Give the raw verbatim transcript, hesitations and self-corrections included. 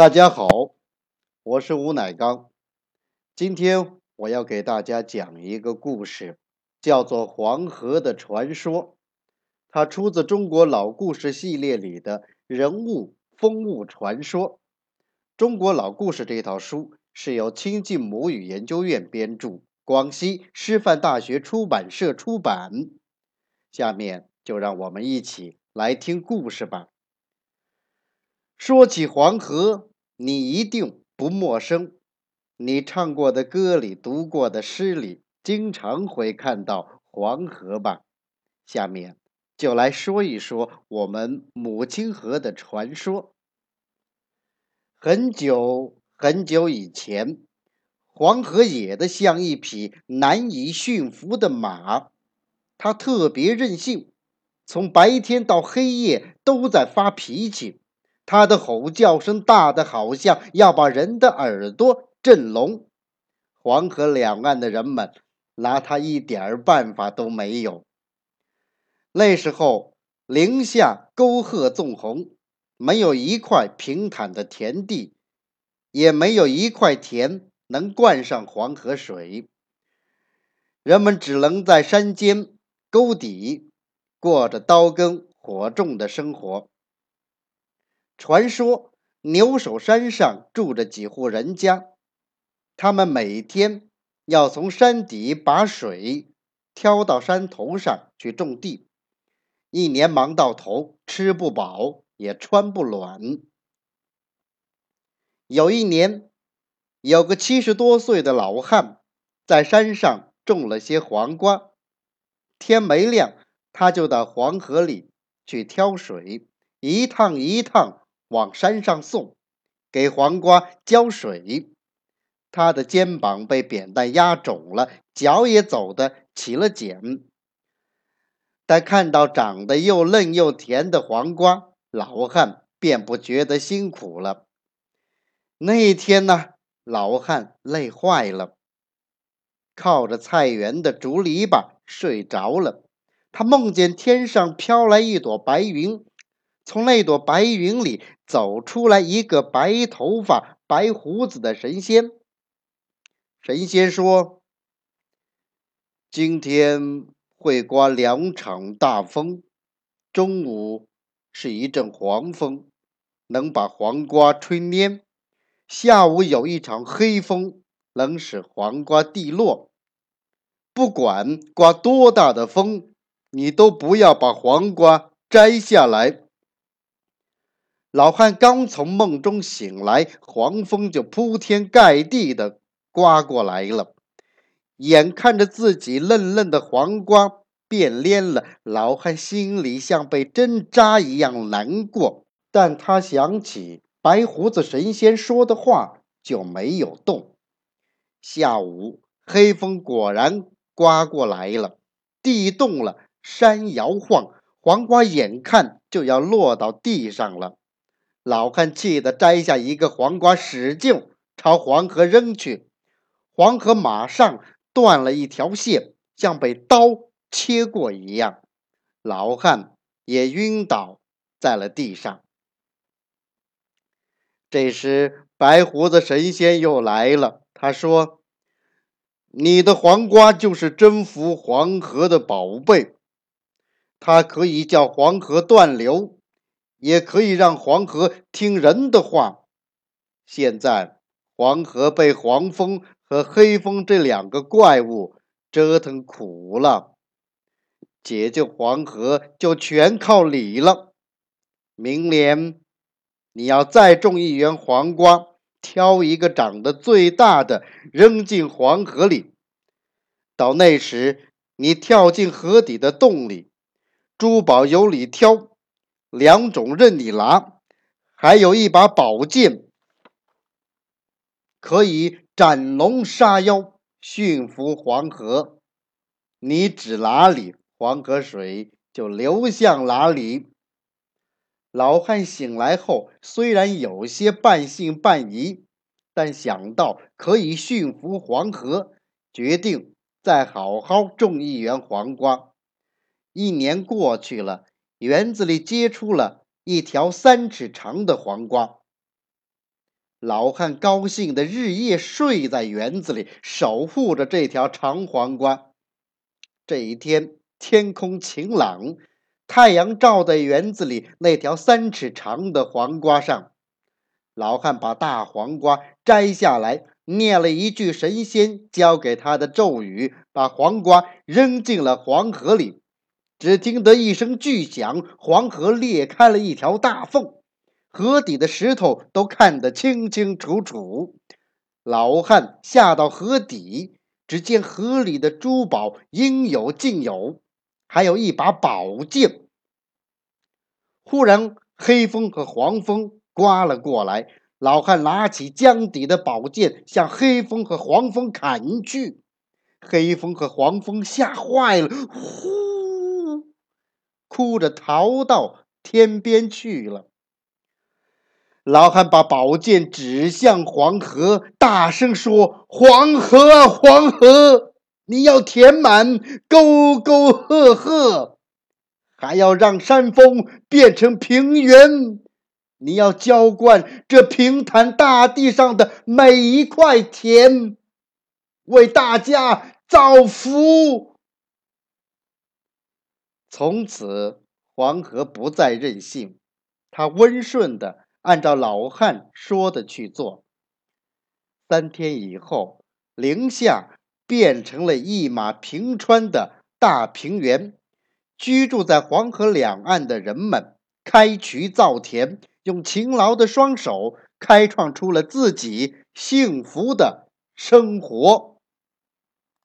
大家好，我是吴乃刚。今天我要给大家讲一个故事，叫做《黄河的传说》。它出自中国老故事系列里的人物风物传说。中国老故事这套书是由清晋母语研究院编著，广西师范大学出版社出版。下面就让我们一起来听故事吧。说起黄河，你一定不陌生，你唱过的歌里，读过的诗里，经常会看到黄河吧。下面就来说一说我们母亲河的传说。很久很久以前，黄河野得像一匹难以驯服的马，它特别任性，从白天到黑夜都在发脾气。他的吼叫声大得好像要把人的耳朵震聋，黄河两岸的人们拿他一点办法都没有。那时候零下沟壑纵横，没有一块平坦的田地，也没有一块田能灌上黄河水，人们只能在山间沟底过着刀耕火种的生活。传说牛首山上住着几户人家，他们每天要从山底把水挑到山头上去种地，一年忙到头，吃不饱也穿不暖。有一年，有个七十多岁的老汉在山上种了些黄瓜，天没亮他就到黄河里去挑水，一趟一趟往山上送，给黄瓜浇水。他的肩膀被扁担压肿了，脚也走得起了茧。但看到长得又嫩又甜的黄瓜，老汉便不觉得辛苦了。那一天呢，老汉累坏了，靠着菜园的竹篱笆睡着了。他梦见天上飘来一朵白云，从那朵白云里走出来一个白头发白胡子的神仙。神仙说，今天会刮两场大风，中午是一阵黄风，能把黄瓜吹蔫，下午有一场黑风，能使黄瓜地落。不管刮多大的风，你都不要把黄瓜摘下来。老汉刚从梦中醒来，黄风就铺天盖地的刮过来了。眼看着自己嫩嫩的黄瓜变蔫了，老汉心里像被针扎一样难过。但他想起白胡子神仙说的话，就没有动。下午，黑风果然刮过来了，地动了，山摇晃，黄瓜眼看就要落到地上了。老汉气得摘下一个黄瓜，使劲朝黄河扔去。黄河马上断了一条线，像被刀切过一样，老汉也晕倒在了地上。这时白胡子神仙又来了，他说，你的黄瓜就是征服黄河的宝贝，它可以叫黄河断流，也可以让黄河听人的话。现在黄河被黄风和黑风这两个怪物折腾苦了，解救黄河就全靠你了。明年你要再种一园黄瓜，挑一个长得最大的扔进黄河里，到那时你跳进河底的洞里，珠宝由你挑，两种任你拿，还有一把宝剑，可以斩龙杀妖，驯服黄河。你指哪里，黄河水就流向哪里。老汉醒来后，虽然有些半信半疑，但想到可以驯服黄河，决定再好好种一园黄瓜。一年过去了，园子里结出了一条三尺长的黄瓜。老汉高兴的日夜睡在园子里，守护着这条长黄瓜。这一天天空晴朗，太阳照在园子里那条三尺长的黄瓜上。老汉把大黄瓜摘下来，念了一句神仙教给他的咒语，把黄瓜扔进了黄河里。只听得一声巨响，黄河裂开了一条大缝，河底的石头都看得清清楚楚。老汉下到河底，只见河里的珠宝应有尽有，还有一把宝剑。忽然黑风和黄风刮了过来，老汉拿起江底的宝剑向黑风和黄风砍去。黑风和黄风吓坏了，呼哭着逃到天边去了。老汉把宝剑指向黄河，大声说：“黄河啊，黄河，你要填满沟沟壑壑，还要让山峰变成平原。你要浇灌这平坦大地上的每一块田，为大家造福。”从此，黄河不再任性，它温顺的按照老汉说的去做。三天以后，宁夏变成了一马平川的大平原，居住在黄河两岸的人们开渠造田，用勤劳的双手开创出了自己幸福的生活。